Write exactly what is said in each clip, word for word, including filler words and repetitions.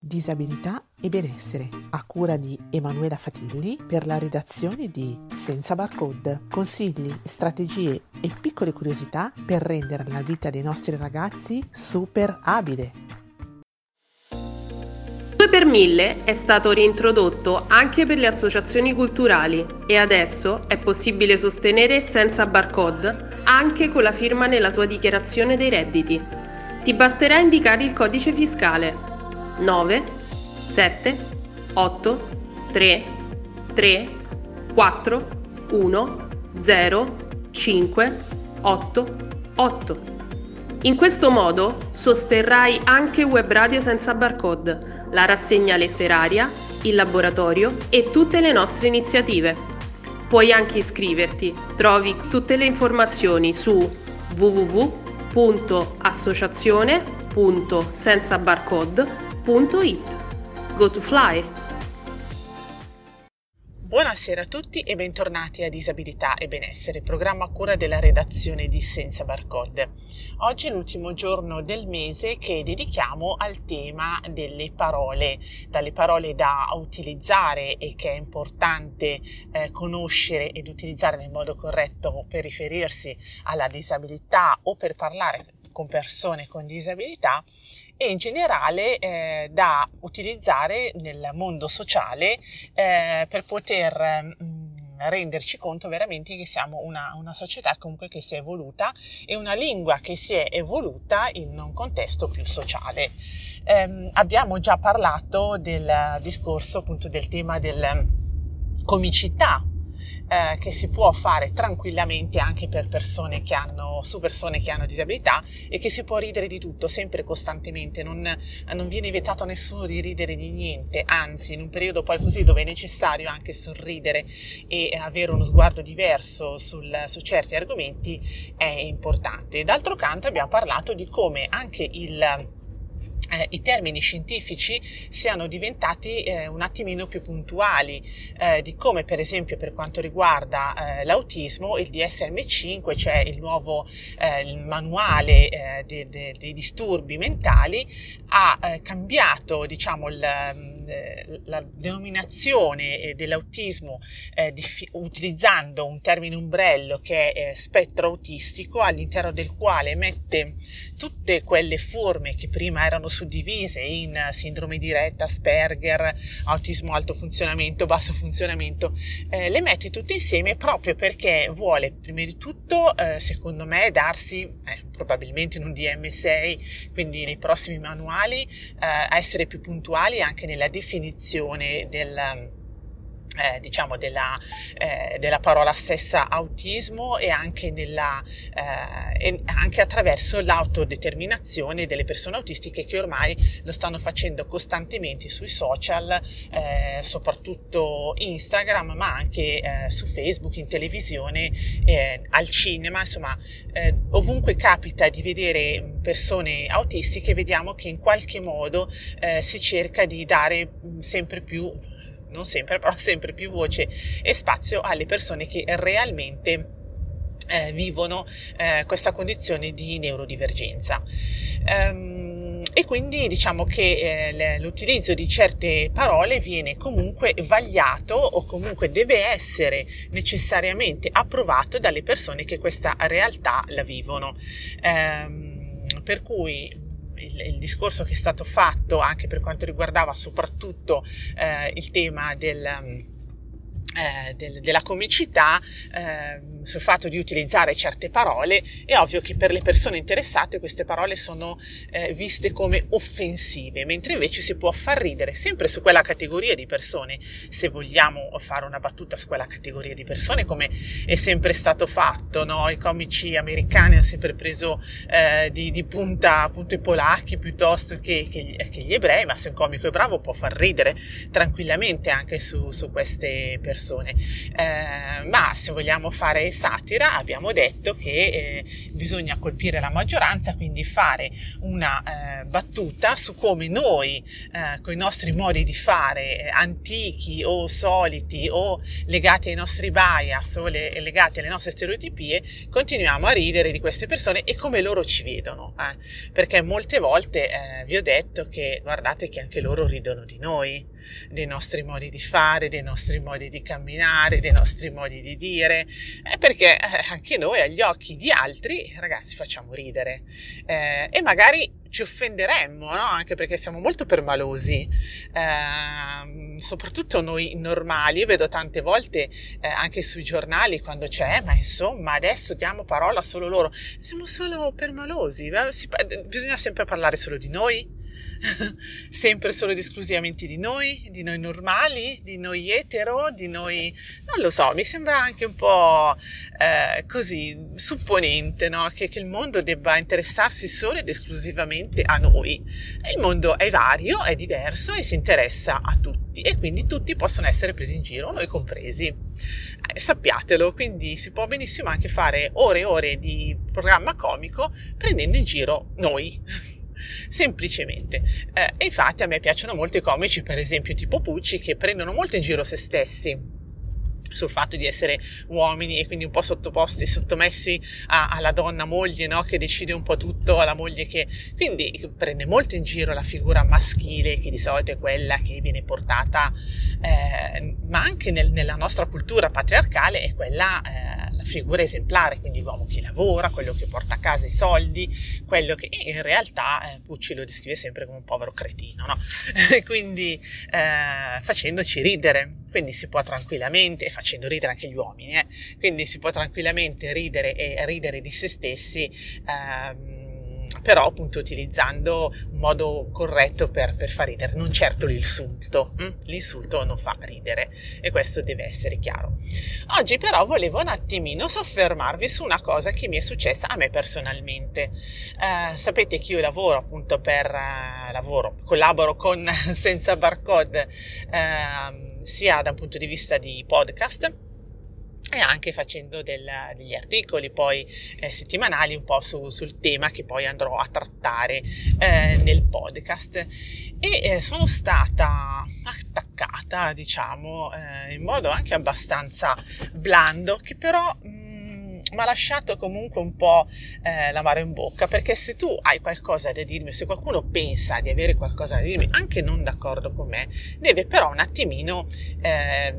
Disabilità e benessere, a cura di Emanuela Fatilli per la redazione di Senza Barcode. Consigli, strategie e piccole curiosità per rendere la vita dei nostri ragazzi super abile. due per mille è stato reintrodotto anche per le associazioni culturali e adesso è possibile sostenere Senza Barcode anche con la firma nella tua dichiarazione dei redditi. Ti basterà indicare il codice fiscale nove, sette, otto, tre, tre, quattro, uno, zero, cinque, otto, otto. In questo modo sosterrai anche Web Radio Senza Barcode, la rassegna letteraria, il laboratorio e tutte le nostre iniziative. Puoi anche iscriverti, trovi tutte le informazioni su w w w punto associazione punto senza barcode punto it. Go to fly! Buonasera a tutti e bentornati a Disabilità e Benessere, programma a cura della redazione di Senza Barcode. Oggi è l'ultimo giorno del mese che dedichiamo al tema delle parole, dalle parole da utilizzare e che è importante eh, conoscere ed utilizzare nel modo corretto per riferirsi alla disabilità o per parlare con persone con disabilità, e in generale eh, da utilizzare nel mondo sociale eh, per poter mh, renderci conto veramente che siamo una, una società comunque che si è evoluta e una lingua che si è evoluta in un contesto più sociale. Eh, abbiamo già parlato del discorso appunto del tema del comicità, Eh, che si può fare tranquillamente anche per persone che hanno su persone che hanno disabilità e che si può ridere di tutto sempre costantemente, non, non viene vietato a nessuno di ridere di niente, anzi in un periodo poi così dove è necessario anche sorridere e avere uno sguardo diverso sul, su certi argomenti è importante. D'altro canto abbiamo parlato di come anche il Eh, i termini scientifici siano diventati eh, un attimino più puntuali, eh, di come per esempio per quanto riguarda eh, l'autismo il D S M cinque, cioè il nuovo eh, il manuale eh, dei, dei, dei disturbi mentali, ha eh, cambiato diciamo il la denominazione dell'autismo eh, dif- utilizzando un termine ombrello che è eh, spettro autistico, all'interno del quale mette tutte quelle forme che prima erano suddivise in uh, sindrome di Rett, Asperger, autismo alto funzionamento, basso funzionamento, eh, le mette tutte insieme proprio perché vuole prima di tutto eh, secondo me darsi eh, probabilmente in un D M sei, quindi nei prossimi manuali, eh, a essere più puntuali anche nella definizione del Eh, diciamo della, eh, della parola stessa autismo e anche, nella, eh, e anche attraverso l'autodeterminazione delle persone autistiche che ormai lo stanno facendo costantemente sui social, eh, soprattutto Instagram, ma anche eh, su Facebook, in televisione, eh, al cinema, insomma eh, ovunque capita di vedere persone autistiche vediamo che in qualche modo eh, si cerca di dare sempre più non sempre, però sempre più voce e spazio alle persone che realmente eh, vivono eh, questa condizione di neurodivergenza. Um, E quindi diciamo che eh, l'utilizzo di certe parole viene comunque vagliato o comunque deve essere necessariamente approvato dalle persone che questa realtà la vivono. Um, per cui Il, il discorso che è stato fatto anche per quanto riguardava soprattutto eh, il tema del Eh, del, della comicità eh, sul fatto di utilizzare certe parole, è ovvio che per le persone interessate queste parole sono eh, viste come offensive, mentre invece si può far ridere sempre su quella categoria di persone, se vogliamo fare una battuta su quella categoria di persone, come è sempre stato fatto, no? I comici americani hanno sempre preso eh, di, di punta appunto i polacchi piuttosto che, che, che gli ebrei, ma se un comico è bravo può far ridere tranquillamente anche su, su queste persone. persone. Eh, ma se vogliamo fare satira, abbiamo detto che eh, bisogna colpire la maggioranza, quindi fare una eh, battuta su come noi, eh, con i nostri modi di fare eh, antichi o soliti o legati ai nostri bias o le, legati alle nostre stereotipie, continuiamo a ridere di queste persone e come loro ci vedono. Eh? Perché molte volte eh, vi ho detto che guardate che anche loro ridono di noi, dei nostri modi di fare, dei nostri modi di camminare, dei nostri modi di dire, eh, perché anche noi agli occhi di altri, ragazzi, facciamo ridere eh, e magari ci offenderemmo, no? Anche perché siamo molto permalosi, eh, soprattutto noi normali. Io vedo tante volte eh, anche sui giornali quando c'è, ma insomma adesso diamo parola solo loro, siamo solo permalosi, si, bisogna sempre parlare solo di noi, sempre solo ed esclusivamente di noi, di noi normali, di noi etero, di noi, non lo so, mi sembra anche un po' eh, così supponente, no? che, che il mondo debba interessarsi solo ed esclusivamente a noi. E il mondo è vario, è diverso e si interessa a tutti e quindi tutti possono essere presi in giro, noi compresi. Eh, sappiatelo, quindi si può benissimo anche fare ore e ore di programma comico prendendo in giro noi. Semplicemente eh, e infatti a me piacciono molto i comici, per esempio tipo Pucci, che prendono molto in giro se stessi sul fatto di essere uomini e quindi un po' sottoposti, sottomessi a, alla donna moglie, no? Che decide un po' tutto, alla moglie che quindi prende molto in giro la figura maschile, che di solito è quella che viene portata eh, ma anche nel, nella nostra cultura patriarcale è quella eh, la figura esemplare, quindi l'uomo che lavora, quello che porta a casa i soldi, quello che in realtà eh, Pucci lo descrive sempre come un povero cretino, no? Quindi eh, facendoci ridere. Quindi si può tranquillamente, facendo ridere anche gli uomini, eh, quindi si può tranquillamente ridere e ridere di se stessi, ehm, però appunto utilizzando un modo corretto per, per far ridere, non certo l'insulto, hm? l'insulto non fa ridere e questo deve essere chiaro. Oggi però volevo un attimino soffermarvi su una cosa che mi è successa a me personalmente. Eh, sapete che io lavoro appunto per, eh, lavoro, collaboro con Senza Barcode, ehm, sia da un punto di vista di podcast e anche facendo del, degli articoli poi eh, settimanali un po' su, sul tema che poi andrò a trattare eh, nel podcast. E eh, sono stata attaccata, diciamo, eh, in modo anche abbastanza blando, che però mi ha lasciato comunque un po' eh, l'amaro in bocca, perché se tu hai qualcosa da dirmi, se qualcuno pensa di avere qualcosa da dirmi, anche non d'accordo con me, deve però un attimino eh,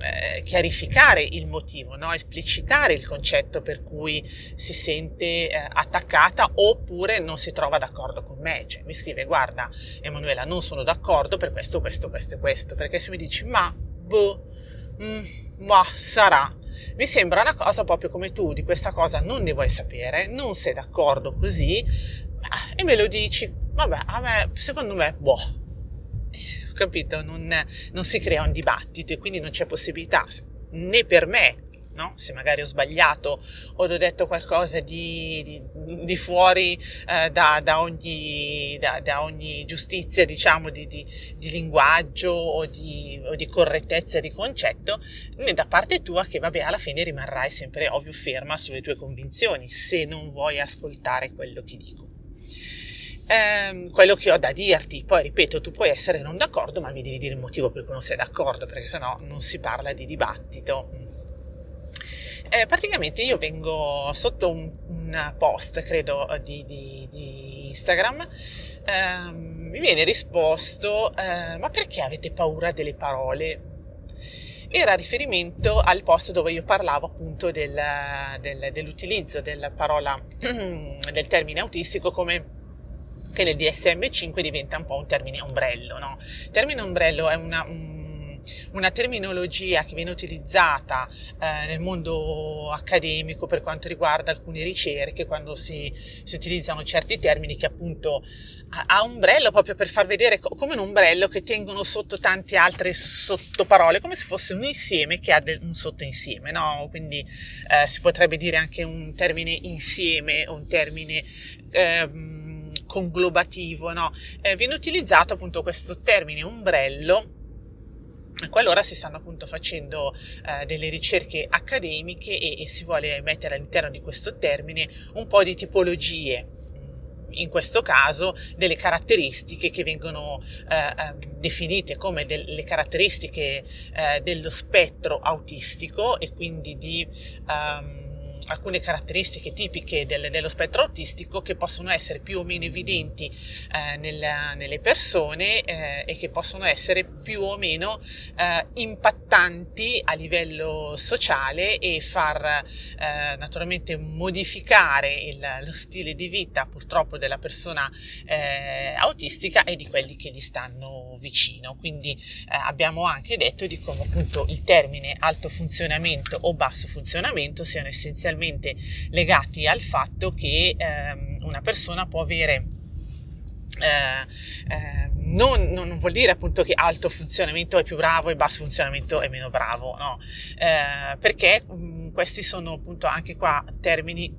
eh, chiarificare il motivo, no? Esplicitare il concetto per cui si sente eh, attaccata oppure non si trova d'accordo con me. Cioè mi scrive: guarda Emanuela, non sono d'accordo per questo, questo, questo e questo, perché se mi dici ma, boh, mm, ma sarà, mi sembra una cosa proprio come tu, di questa cosa non ne vuoi sapere, non sei d'accordo così, e me lo dici, vabbè, a me, secondo me, boh, capito, non, non si crea un dibattito e quindi non c'è possibilità, né per me, no? Se magari ho sbagliato o ho detto qualcosa di, di, di fuori eh, da, da, ogni, da, da ogni giustizia, diciamo, di, di, di linguaggio o di, o di correttezza di concetto, né da parte tua, che vabbè, alla fine rimarrai sempre ovvio ferma sulle tue convinzioni se non vuoi ascoltare quello che dico. Ehm, quello che ho da dirti, poi ripeto, tu puoi essere non d'accordo, ma mi devi dire il motivo per cui non sei d'accordo, perché sennò non si parla di dibattito. Eh, praticamente io vengo sotto un, un post, credo, di, di, di Instagram, eh, mi viene risposto eh, ma perché avete paura delle parole? Era riferimento al post dove io parlavo appunto del, del, dell'utilizzo della parola, del termine autistico, come che nel D S M cinque diventa un po' un termine ombrello, no? Il termine ombrello è una... Un, una terminologia che viene utilizzata eh, nel mondo accademico per quanto riguarda alcune ricerche, quando si, si utilizzano certi termini che appunto a, a ombrello, proprio per far vedere co- come un ombrello che tengono sotto tante altre sottoparole, come se fosse un insieme che ha de- un sottoinsieme, no? Quindi eh, si potrebbe dire anche un termine insieme, un termine eh, conglobativo, no? Eh, viene utilizzato appunto questo termine ombrello Ecco, allora si stanno appunto facendo eh, delle ricerche accademiche e, e si vuole mettere all'interno di questo termine un po' di tipologie, in questo caso delle caratteristiche che vengono eh, definite come delle caratteristiche eh, dello spettro autistico, e quindi di um, alcune caratteristiche tipiche del, dello spettro autistico che possono essere più o meno evidenti eh, nella, nelle persone eh, e che possono essere più o meno eh, impattanti a livello sociale e far eh, naturalmente modificare il, lo stile di vita purtroppo della persona eh, autistica e di quelli che gli stanno vicino. Quindi eh, abbiamo anche detto di come appunto il termine alto funzionamento o basso funzionamento siano essenziali legati al fatto che ehm, una persona può avere eh, eh, non, non vuol dire appunto che alto funzionamento è più bravo e basso funzionamento è meno bravo, no, eh, perché mh, questi sono appunto anche qua termini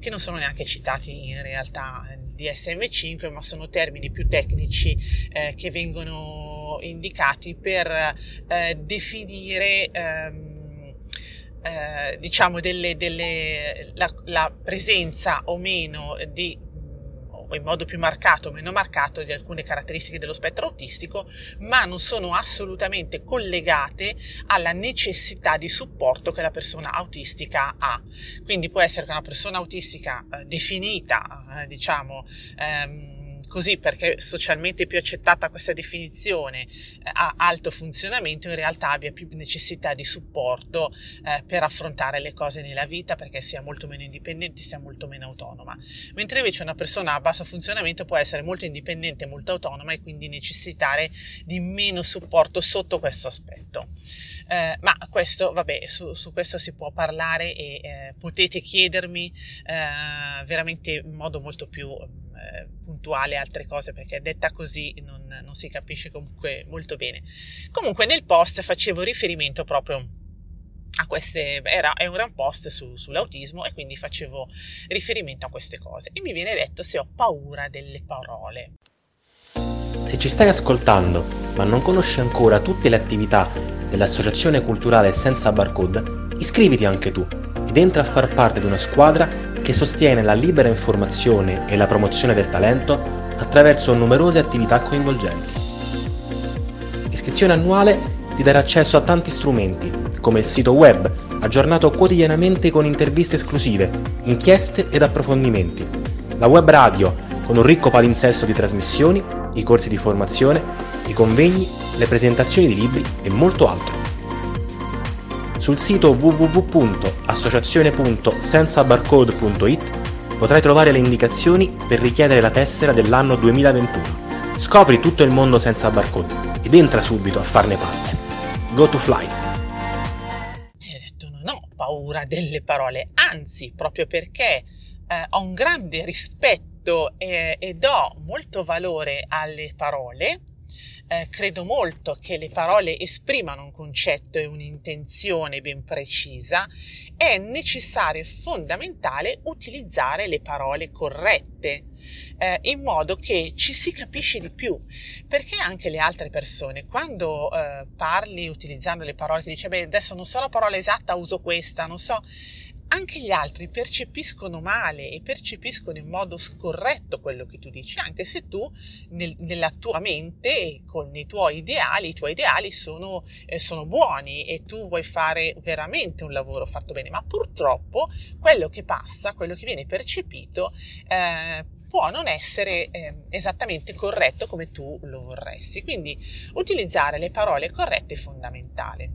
che non sono neanche citati in realtà nel D S M cinque, ma sono termini più tecnici eh, che vengono indicati per eh, definire ehm, Eh, diciamo delle, delle, la, la presenza o meno di, o in modo più marcato o meno marcato, di alcune caratteristiche dello spettro autistico, ma non sono assolutamente collegate alla necessità di supporto che la persona autistica ha. Quindi può essere che una persona autistica eh, definita eh, diciamo ehm, così perché socialmente più accettata questa definizione eh, a alto funzionamento, in realtà abbia più necessità di supporto eh, per affrontare le cose nella vita, perché sia molto meno indipendente, sia molto meno autonoma. Mentre invece una persona a basso funzionamento può essere molto indipendente, molto autonoma e quindi necessitare di meno supporto sotto questo aspetto. Eh, ma questo, vabbè, su, su questo si può parlare e eh, potete chiedermi eh, veramente in modo molto più eh, puntuale altre cose, perché detta così non, non si capisce comunque molto bene. Comunque nel post facevo riferimento proprio a queste, era, era un post su, sull'autismo, e quindi facevo riferimento a queste cose e mi viene detto se ho paura delle parole. Se ci stai ascoltando ma non conosci ancora tutte le attività dell'associazione culturale Senza Barcode, iscriviti anche tu ed entra a far parte di una squadra che sostiene la libera informazione e la promozione del talento attraverso numerose attività coinvolgenti. L'iscrizione annuale ti darà accesso a tanti strumenti, come il sito web, aggiornato quotidianamente con interviste esclusive, inchieste ed approfondimenti, la web radio, con un ricco palinsesto di trasmissioni, i corsi di formazione, i convegni, le presentazioni di libri e molto altro. Sul sito w w w punto associazione punto senza barcode punto i t potrai trovare le indicazioni per richiedere la tessera dell'anno duemilaventuno. Scopri tutto il mondo senza barcode ed entra subito a farne parte. Go to fly! E ho detto non ho paura delle parole, anzi, proprio perché eh, ho un grande rispetto e, e do molto valore alle parole. Eh, credo molto che le parole esprimano un concetto e un'intenzione ben precisa. È necessario e fondamentale utilizzare le parole corrette eh, in modo che ci si capisce di più, perché anche le altre persone, quando eh, parli utilizzando le parole, che dice beh adesso non so la parola esatta, uso questa, non so, anche gli altri percepiscono male e percepiscono in modo scorretto quello che tu dici, anche se tu nel, nella tua mente, con i tuoi ideali, i tuoi ideali sono, eh, sono buoni e tu vuoi fare veramente un lavoro fatto bene, ma purtroppo quello che passa, quello che viene percepito eh, può non essere eh, esattamente corretto come tu lo vorresti. Quindi utilizzare le parole corrette è fondamentale.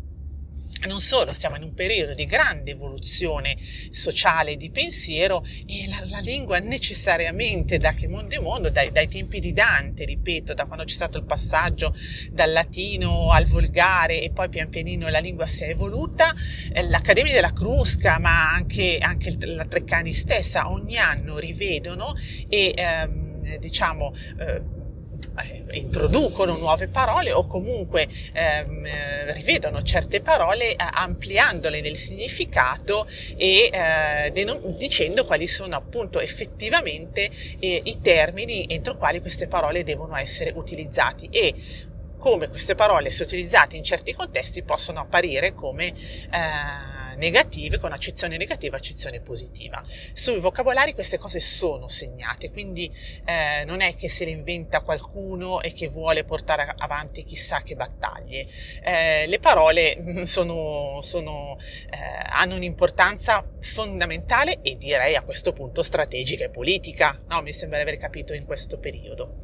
Non solo, siamo in un periodo di grande evoluzione sociale di pensiero e la, la lingua necessariamente, da che mondo è mondo, dai, dai tempi di Dante, ripeto, da quando c'è stato il passaggio dal latino al volgare e poi pian pianino la lingua si è evoluta, l'Accademia della Crusca, ma anche, anche la Treccani stessa, ogni anno rivedono e ehm, diciamo... Eh, introducono nuove parole o comunque ehm, rivedono certe parole eh, ampliandole nel significato e eh, denom- dicendo quali sono appunto effettivamente eh, i termini entro quali queste parole devono essere utilizzati. E come queste parole, se utilizzate in certi contesti, possono apparire come eh, negative, con accezione negativa, accezione positiva. Sui vocabolari queste cose sono segnate, quindi eh, non è che se le inventa qualcuno e che vuole portare avanti chissà che battaglie. Eh, le parole sono, sono, eh, hanno un'importanza fondamentale e direi a questo punto strategica e politica, no? Mi sembra di aver capito in questo periodo.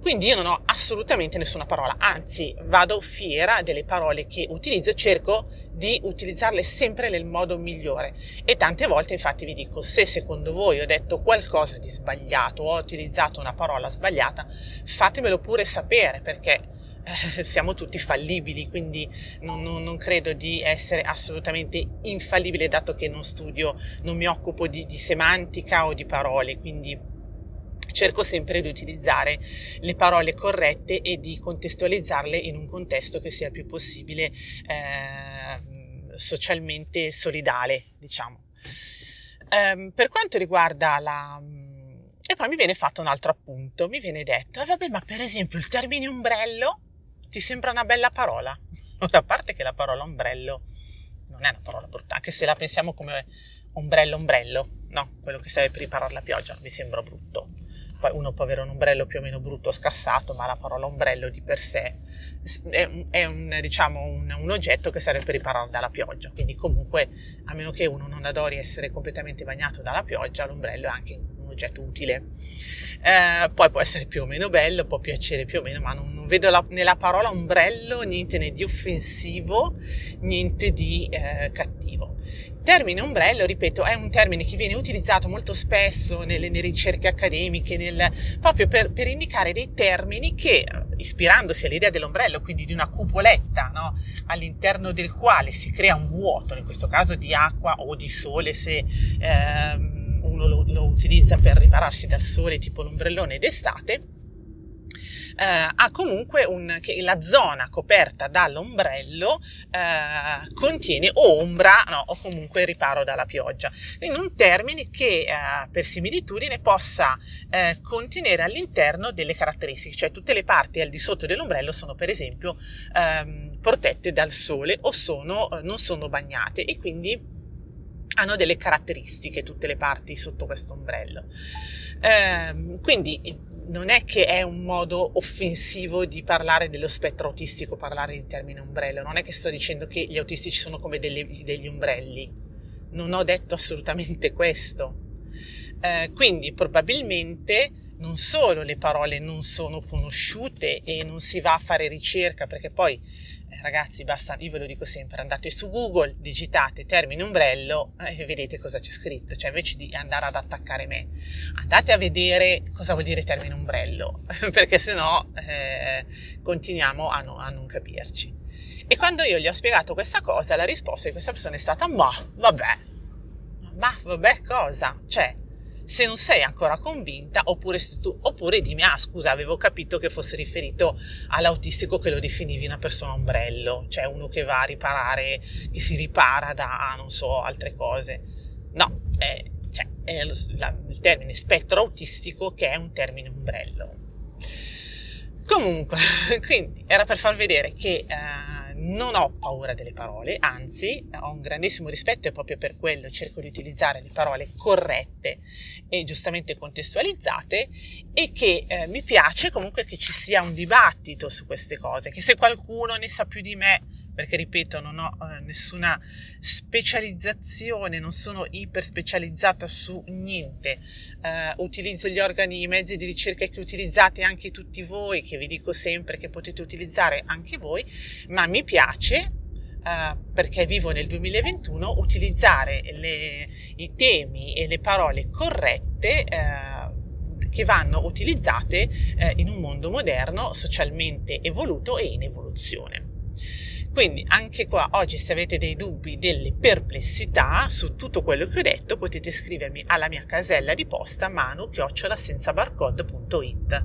Quindi io non ho assolutamente nessuna parola, anzi vado fiera delle parole che utilizzo e cerco di utilizzarle sempre nel modo migliore. E tante volte infatti vi dico, se secondo voi ho detto qualcosa di sbagliato o ho utilizzato una parola sbagliata, fatemelo pure sapere, perché Eh, siamo tutti fallibili, quindi non, non, non credo di essere assolutamente infallibile, dato che non studio, non mi occupo di, di semantica o di parole, quindi cerco sempre di utilizzare le parole corrette e di contestualizzarle in un contesto che sia il più possibile eh, socialmente solidale, diciamo. Eh, per quanto riguarda la E poi mi viene fatto un altro appunto, mi viene detto, eh vabbè, ma per esempio il termine ombrello ti sembra una bella parola? Ora, a parte che la parola ombrello non è una parola brutta, anche se la pensiamo come ombrello ombrello, no? Quello che serve per riparare la pioggia, mi sembra brutto. Poi uno può avere un ombrello più o meno brutto o scassato, ma la parola ombrello di per sé è, un, è un, diciamo un, un oggetto che serve per riparare dalla pioggia, quindi comunque, a meno che uno non adori essere completamente bagnato dalla pioggia, l'ombrello è anche oggetto utile. Eh, poi può essere più o meno bello, può piacere più o meno, ma non, non vedo la, nella parola ombrello niente né di offensivo, niente di eh, cattivo. Termine ombrello, ripeto, è un termine che viene utilizzato molto spesso nelle, nelle ricerche accademiche, nel, proprio per, per indicare dei termini che, ispirandosi all'idea dell'ombrello, quindi di una cupoletta, no? All'interno del quale si crea un vuoto, in questo caso di acqua o di sole, se ehm, uno lo, lo utilizza per ripararsi dal sole, tipo l'ombrellone d'estate, eh, ha comunque un, che la zona coperta dall'ombrello eh, contiene o ombra, no, o comunque riparo dalla pioggia, in un termine che eh, per similitudine possa eh, contenere all'interno delle caratteristiche, cioè tutte le parti al di sotto dell'ombrello sono per esempio ehm, protette dal sole o sono, non sono bagnate e quindi hanno delle caratteristiche tutte le parti sotto questo ombrello. Eh, quindi non è che è un modo offensivo di parlare dello spettro autistico, parlare di termine ombrello, non è che sto dicendo che gli autistici sono come delle, degli ombrelli, non ho detto assolutamente questo. Eh, quindi probabilmente non solo le parole non sono conosciute e non si va a fare ricerca, perché poi ragazzi, basta, io ve lo dico sempre, andate su Google, digitate termine ombrello e vedete cosa c'è scritto, cioè invece di andare ad attaccare me, andate a vedere cosa vuol dire termine ombrello, perché sennò eh, continuiamo a, no, a non capirci. E quando io gli ho spiegato questa cosa, la risposta di questa persona è stata, ma vabbè, ma vabbè cosa? Cioè, se non sei ancora convinta, oppure, tu, oppure dimmi, ah scusa, avevo capito che fosse riferito all'autistico che lo definivi una persona ombrello, cioè uno che va a riparare, che si ripara da, non so, altre cose. No, è, cioè, è lo, la, il termine spettro autistico che è un termine ombrello. Comunque, quindi, era per far vedere che Eh, non ho paura delle parole, anzi ho un grandissimo rispetto e proprio per quello cerco di utilizzare le parole corrette e giustamente contestualizzate e che eh, mi piace comunque che ci sia un dibattito su queste cose, che se qualcuno ne sa più di me, perché ripeto non ho eh, nessuna specializzazione, non sono iper specializzata su niente, eh, utilizzo gli organi, i mezzi di ricerca che utilizzate anche tutti voi, che vi dico sempre che potete utilizzare anche voi, ma mi piace eh, perché vivo nel duemilaventuno utilizzare le, i temi e le parole corrette eh, che vanno utilizzate eh, in un mondo moderno, socialmente evoluto e in evoluzione. Quindi anche qua oggi, se avete dei dubbi, delle perplessità su tutto quello che ho detto, potete scrivermi alla mia casella di posta manu chiocciola senza barcode punto it.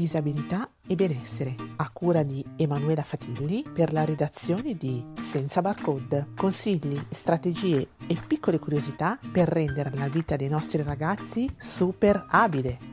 disabilità e benessere, a cura di Emanuela Fatilli, per la redazione di Senza Barcode. Consigli, strategie e piccole curiosità per rendere la vita dei nostri ragazzi super abile.